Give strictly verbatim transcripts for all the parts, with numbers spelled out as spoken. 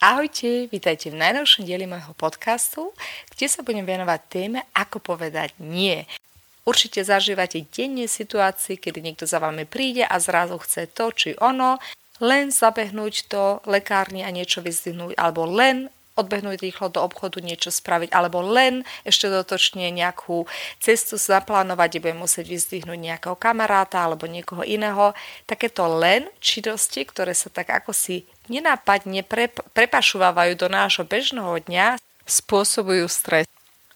Ahojte, vítajte v najnovšom dieli môjho podcastu, kde sa budem venovať téme, ako povedať nie. Určite zažívate denne situácie, kedy niekto za vami príde a zrazu chce to či ono, len zabehnúť do lekárne a niečo vyzdvihnúť, alebo len odbehnúť rýchlo do obchodu niečo spraviť, alebo len ešte dotočne nejakú cestu zaplánovať, kde budem musieť vyzdvihnúť nejakého kamaráta alebo niekoho iného. Takéto len činnosti, ktoré sa tak ako si nenápadne prepašovávajú do nášho bežného dňa, spôsobujú stres.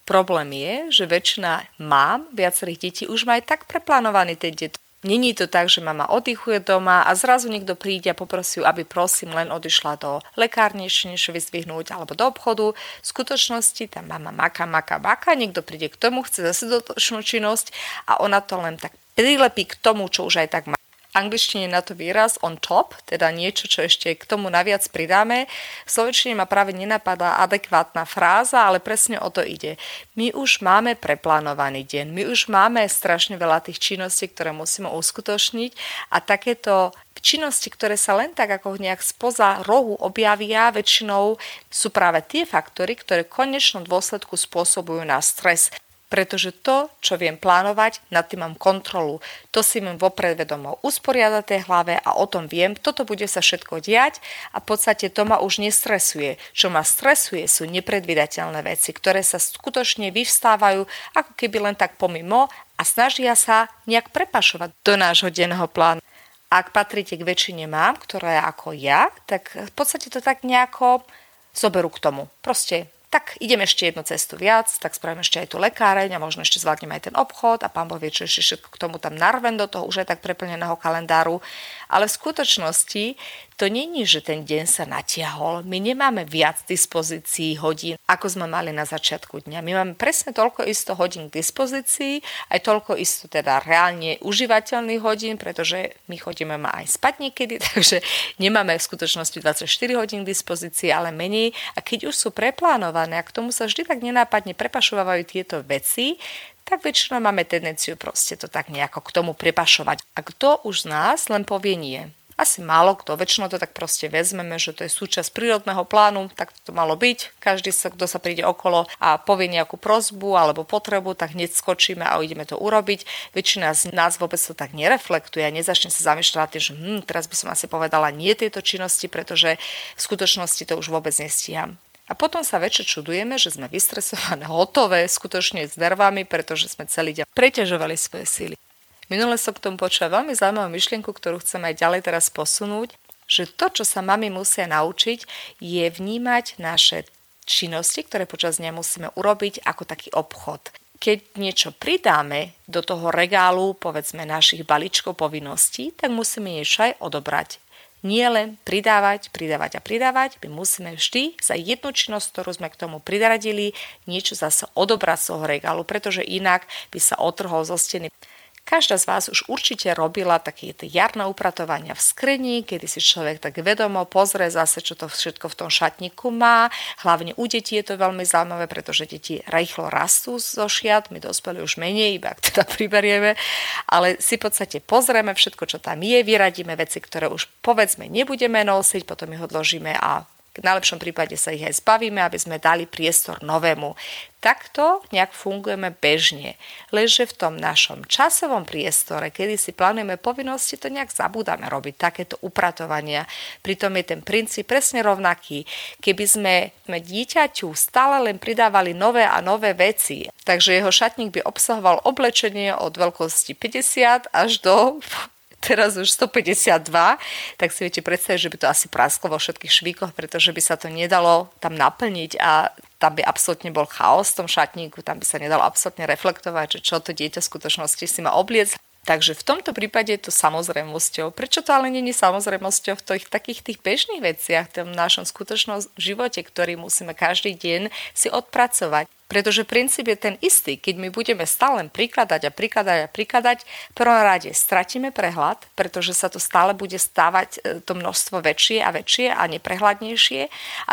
Problém je, že väčšina mám viacerých detí už má aj tak preplánovaný ten deň. Není to tak, že mama oddychuje doma a zrazu niekto príde a poprosí, aby prosím len odišla do lekárne, ešte niečo vyzdvihnúť alebo do obchodu. V skutočnosti tam mama maka, maka, maka, niekto príde k tomu, chce zase dotočnú činnosť a ona to len tak prilepí k tomu, čo už aj tak má. V angličtine na to výraz on top, teda niečo, čo ešte k tomu naviac pridáme. V slovenčine ma práve nenapadá adekvátna fráza, ale presne o to ide. My už máme preplánovaný deň, my už máme strašne veľa tých činností, ktoré musíme uskutočniť a takéto činnosti, ktoré sa len tak ako nejak spoza rohu objavia, väčšinou sú práve tie faktory, ktoré v konečnom dôsledku spôsobujú náš stres. Pretože to, čo viem plánovať, nad tým mám kontrolu. To si mám vopred vedomo usporiadať v tej hlave a o tom viem, toto bude sa všetko diať a v podstate to ma už nestresuje. Čo ma stresuje, sú nepredvídateľné veci, ktoré sa skutočne vyvstávajú ako keby len tak pomimo a snažia sa nejak prepašovať do nášho denného plánu. Ak patríte k väčšine mám, ktorá je ako ja, tak v podstate to tak nejako zoberú k tomu. Proste tak idem ešte jednu cestu viac, tak spravím ešte aj tú lekáreň a možno ešte zvládnem aj ten obchod a pán Boh vie, čo ešte všetko k tomu tam narven do toho už aj tak preplneného kalendáru. Ale v skutočnosti to není, že ten deň sa natiahol. My nemáme viac dispozícií hodín, ako sme mali na začiatku dňa. My máme presne toľko isto hodín k dispozícii, aj toľko isto teda reálne užívateľných hodín, pretože my chodíme ma aj spať niekedy, takže nemáme v skutočnosti dvadsaťštyri hodín k dispozícii, ale menej. A keď už sú preplánované, a k tomu sa vždy tak nenápadne prepašovávajú tieto veci, tak väčšinou máme tendenciu proste to tak nejako k tomu prepašovať. A kto už z nás len povie nie? Asi málo kto, väčšinou to tak proste vezmeme, že to je súčasť prírodného plánu, tak to malo byť. Každý, sa, kto sa príde okolo a povie nejakú prosbu alebo potrebu, tak hneď skočíme a ideme to urobiť. Väčšina z nás vôbec to tak nereflektuje a nezačne sa zamýšľať, že hm, teraz by som asi povedala nie tejto činnosti, pretože v skutočnosti to už vôbec nestíham. A potom sa väčšie čudujeme, že sme vystresované, hotové, skutočne s nervami, pretože sme celý deň preťažovali svoje síly. Minule som k tomu počula veľmi zaujímavú myšlienku, ktorú chcem aj ďalej teraz posunúť, že to, čo sa mami musia naučiť, je vnímať naše činnosti, ktoré počas dňa musíme urobiť ako taký obchod. Keď niečo pridáme do toho regálu, povedzme našich balíčkov povinností, tak musíme niečo aj odobrať. Nie len pridávať, pridávať a pridávať, my musíme vždy za jednu činnosť, ktorú sme k tomu priradili, niečo zase odobrať z toho regálu, pretože inak by sa otrhol zo steny. Každá z vás už určite robila také jarné upratovania v skrini, kedy si človek tak vedomo pozrie zase, čo to všetko v tom šatníku má. Hlavne u detí je to veľmi zaujímavé, pretože deti rýchlo rastú zo šiat, my dospelí už menej, iba ak teda priberieme. Ale si v podstate pozrieme všetko, čo tam je, vyradíme veci, ktoré už povedzme nebudeme nosiť, potom ich odložíme a v najlepšom prípade sa ich aj zbavíme, aby sme dali priestor novému. Takto nejak fungujeme bežne. Lenže v tom našom časovom priestore, kedy si plánujeme povinnosti, to nejak zabúdame robiť, takéto upratovania. Pritom je ten princíp presne rovnaký. Keby sme dieťaťu stále len pridávali nové a nové veci, takže jeho šatník by obsahoval oblečenie od veľkosti päťdesiat až do... teraz už stopäťdesiatdva, tak si viete predstaviť, že by to asi prasklo vo všetkých švíkoch, pretože by sa to nedalo tam naplniť a tam by absolútne bol chaos v tom šatníku, tam by sa nedalo absolútne reflektovať, že čo to dieťa v skutočnosti si má obliec. Takže v tomto prípade je to samozrejmosťou. Prečo to ale nie je samozrejmosťou v tých, takých tých bežných veciach, v tom našom skutočnom živote, ktorý musíme každý deň si odpracovať? Pretože princíp je ten istý. Keď my budeme stále prikladať a prikladať a prikladať, v prvom rade stratíme prehľad, pretože sa to stále bude stávať to množstvo väčšie a väčšie a neprehľadnejšie.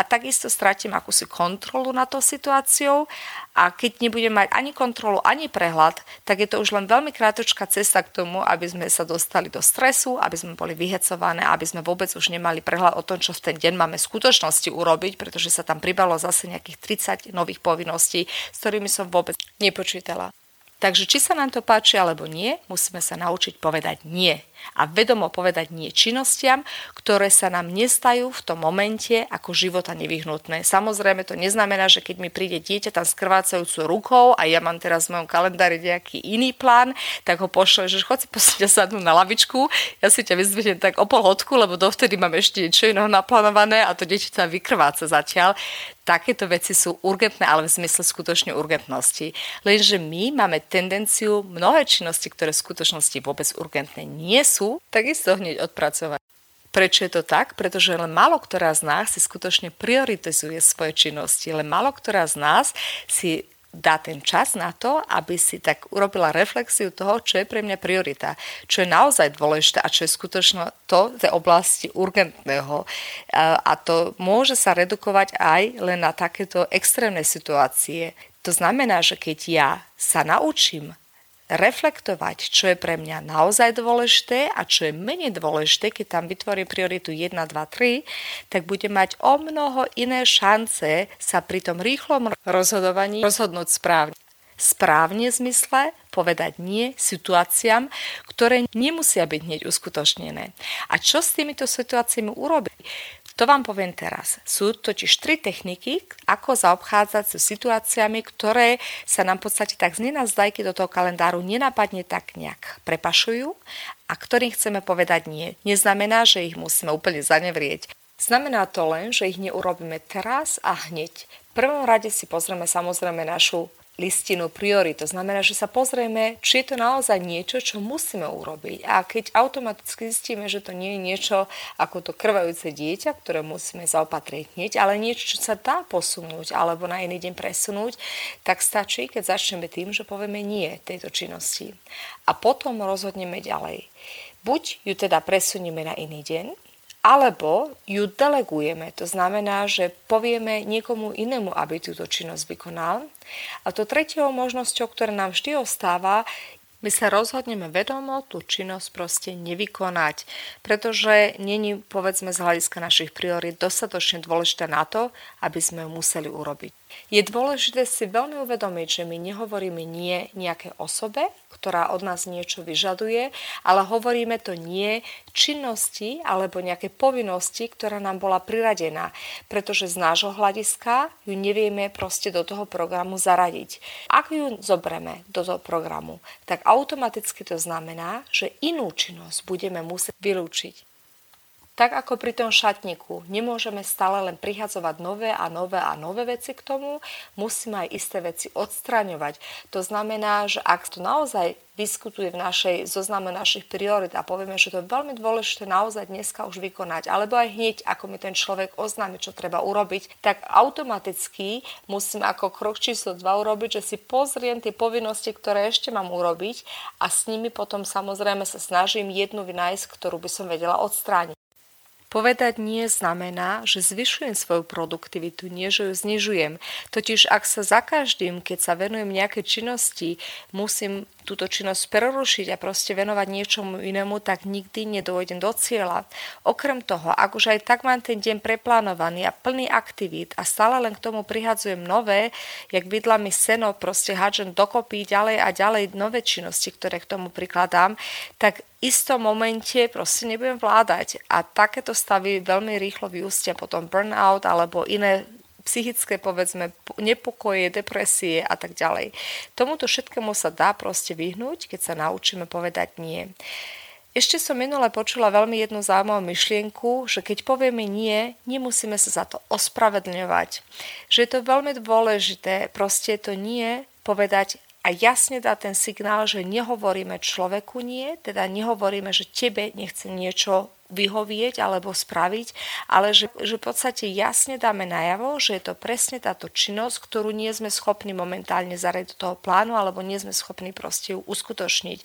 A takisto stratím akúsi kontrolu nad tou situáciou. A keď nebudem mať ani kontrolu, ani prehľad, tak je to už len veľmi krátučká cesta k tomu, aby sme sa dostali do stresu, aby sme boli vyhecované, aby sme vôbec už nemali prehľad o tom, čo v ten deň máme v skutočnosti urobiť, pretože sa tam pribalo zase nejakých tridsať nových povinností, s ktorými som vôbec nepočítala. Takže či sa nám to páči alebo nie, musíme sa naučiť povedať nie. A vedomo povedať nie činnostiam, ktoré sa nám nestajú v tom momente ako života nevyhnutné. Samozrejme to neznamená, že keď mi príde dieťa tam s krvácajúcu rukou a ja mám teraz v mojom kalendári nejaký iný plán, tak ho pošle, že chod si posledne sadnú na lavičku, ja si ťa vyzvediem tak o pol hodku, lebo dovtedy mám ešte niečo iného naplánované a to dieťa tam vykrváca zatiaľ. Takéto veci sú urgentné, ale v zmysle skutočne urgentnosti. Lenže my máme tendenciu mnohé činnosti, ktoré v skutočnosti vôbec urgentné nie sú, takisto hneď odpracovať. Prečo je to tak? Pretože len málo ktorá z nás si skutočne prioritizuje svoje činnosti. Len málo ktorá z nás si dá ten čas na to, aby si tak urobila reflexiu toho, čo je pre mňa priorita, čo je naozaj dôležité a čo je skutočno to v tej oblasti urgentného. A to môže sa redukovať aj len na takéto extrémne situácie. To znamená, že keď ja sa naučím reflektovať, čo je pre mňa naozaj dôležité a čo je menej dôležité, keď tam vytvorím prioritu jeden, dva, tri, tak budem mať o mnoho iné šance sa pri tom rýchlom rozhodovaní rozhodnúť správne. Správne v zmysle povedať nie situáciám, ktoré nemusia byť hneď uskutočnené. A čo s týmito situáciami urobiť? To vám poviem teraz. Sú totiž tri techniky, ako zaobchádzať so situáciami, ktoré sa nám v podstate tak z nenazdajky do toho kalendáru nenápadne tak nejak prepašujú a ktorým chceme povedať nie. Neznamená, že ich musíme úplne zanevrieť. Znamená to len, že ich neurobíme teraz a hneď. V prvom rade si pozrieme samozrejme našu listinu priorit. To znamená, že sa pozrieme, či je to naozaj niečo, čo musíme urobiť. A keď automaticky zistíme, že to nie je niečo ako to krvajúce dieťa, ktoré musíme zaopatriť hneď, ale niečo, čo sa dá posunúť alebo na iný deň presunúť, tak stačí, keď začneme tým, že povieme nie tejto činnosti. A potom rozhodneme ďalej. Buď ju teda presunieme na iný deň, alebo ju delegujeme, to znamená, že povieme niekomu inému, aby túto činnosť vykonal. A to tretiou možnosťou, ktorá nám vždy ostáva, my sa rozhodneme vedomo tú činnosť proste nevykonať, pretože není, povedzme, z hľadiska našich priorít dostatočne dôležité na to, aby sme ju museli urobiť. Je dôležité si veľmi uvedomiť, že my nehovoríme nie nejaké osobe, ktorá od nás niečo vyžaduje, ale hovoríme to nie činnosti alebo nejaké povinnosti, ktorá nám bola priradená, pretože z nášho hľadiska ju nevieme proste do toho programu zaradiť. Ak ju zobereme do toho programu, tak automaticky to znamená, že inú činnosť budeme musieť vylúčiť. Tak ako pri tom šatníku nemôžeme stále len prihadzovať nové a nové a nové veci k tomu, musíme aj isté veci odstraňovať. To znamená, že ak to naozaj vyskutuje v našej zozname našich priorit a povieme, že to je veľmi dôležité naozaj dneska už vykonať, alebo aj hneď, ako mi ten človek oznámi, čo treba urobiť, tak automaticky musím ako krok číslo dva urobiť, že si pozriem tie povinnosti, ktoré ešte mám urobiť a s nimi potom samozrejme sa snažím jednu vynájsť, ktorú by som vedela odstrániť. Povedať nie znamená, že zvyšujem svoju produktivitu, nie že ju znižujem. Totiž ak sa za každým, keď sa venujem nejakej činnosti, musím túto činnosť prerušiť a proste venovať niečomu inému, tak nikdy nedojdem do cieľa. Okrem toho, ak už aj tak mám ten deň preplánovaný a plný aktivít a stále len k tomu prihadzujem nové, jak bydlami seno, proste hádžem dokopy ďalej a ďalej nové činnosti, ktoré k tomu prikladám, tak v istom momente proste nebudem vládať a takéto stavy veľmi rýchlo vyústia potom burnout alebo iné psychické, povedzme, nepokoje, depresie a tak ďalej. Tomuto všetkému sa dá proste vyhnúť, keď sa naučíme povedať nie. Ešte som minule počula veľmi jednu zaujímavú myšlienku, že keď povieme nie, nemusíme sa za to ospravedlňovať. Že je to veľmi dôležité proste to nie povedať a jasne dá ten signál, že nehovoríme človeku nie, teda nehovoríme, že tebe nechcem niečo vyhovieť alebo spraviť, ale že, že v podstate jasne dáme najavo, že je to presne táto činnosť, ktorú nie sme schopní momentálne zaradiť do toho plánu alebo nie sme schopní proste ju uskutočniť.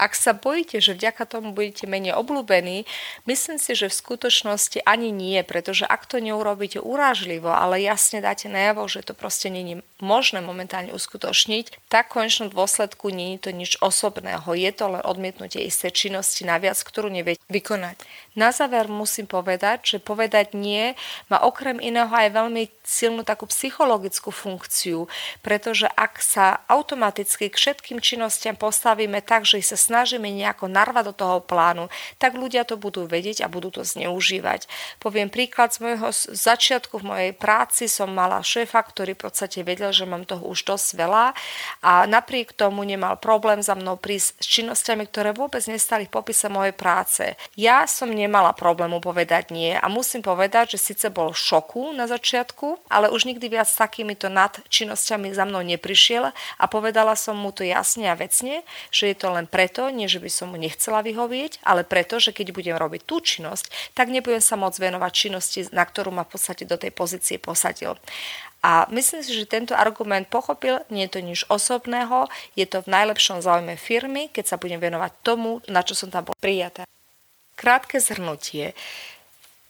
Ak sa bojíte, že vďaka tomu budete menej obľúbení, myslím si, že v skutočnosti ani nie, pretože ak to neurobíte urážlivo, ale jasne dáte najavo, že to proste nie je možné momentálne uskutočniť, tak v konečnom dôsledku nie je to nič osobného. Je to len odmietnutie isté činnosti naviac, ktorú neviete vykonať. Na záver musím povedať, že povedať nie má okrem iného aj veľmi silnú takú psychologickú funkciu, pretože ak sa automaticky k všetkým činnostiam postavíme tak, že sa snažíme nejako narvať do toho plánu, tak ľudia to budú vedieť a budú to zneužívať. Poviem príklad z môjho začiatku v mojej práci som mala šéfa, ktorý v podstate vedel, že mám toho už dosť veľa a napriek tomu nemal problém za mnou prísť s činnosťami, ktoré vôbec nestali v popise mojej práce. Ja som nemala problému povedať nie a musím povedať, že síce bol v šoku na začiatku, ale už nikdy viac s takýmito nadčinnosťami za mnou neprišiel a povedala som mu to jasne a vecne, že je to len preto, nie, že by som mu nechcela vyhovieť, ale preto, že keď budem robiť tú činnosť, tak nebudem sa môcť venovať činnosti, na ktorú ma v podstate do tej pozície posadil. A myslím si, že tento argument pochopil, nie je to nič osobného, je to v najlepšom záujme firmy, keď sa budem venovať tomu, na čo som tam bol prijatá. Krátke zhrnutie.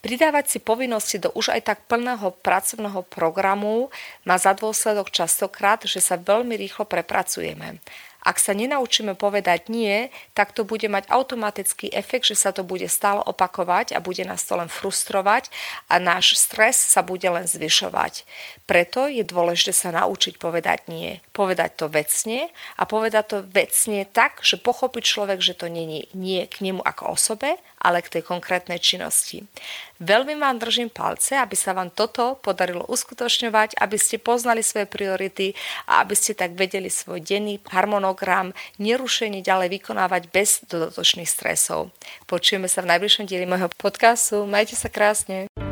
Pridávať si povinnosti do už aj tak plného pracovného programu má za dôsledok častokrát, že sa veľmi rýchlo prepracujeme. Ak sa nenaučíme povedať nie, tak to bude mať automatický efekt, že sa to bude stále opakovať a bude nás to len frustrovať a náš stres sa bude len zvyšovať. Preto je dôležité sa naučiť povedať nie. Povedať to vecne a povedať to vecne tak, že pochopí človek, že to nie je nie k nemu ako osobe, ale k tej konkrétnej činnosti. Veľmi vám držím palce, aby sa vám toto podarilo uskutočňovať, aby ste poznali svoje priority a aby ste tak vedeli svoj denný harmonogram nerušene ďalej vykonávať bez dodatočných stresov. Počujeme sa v najbližšom dieli môjho podcastu. Majte sa krásne.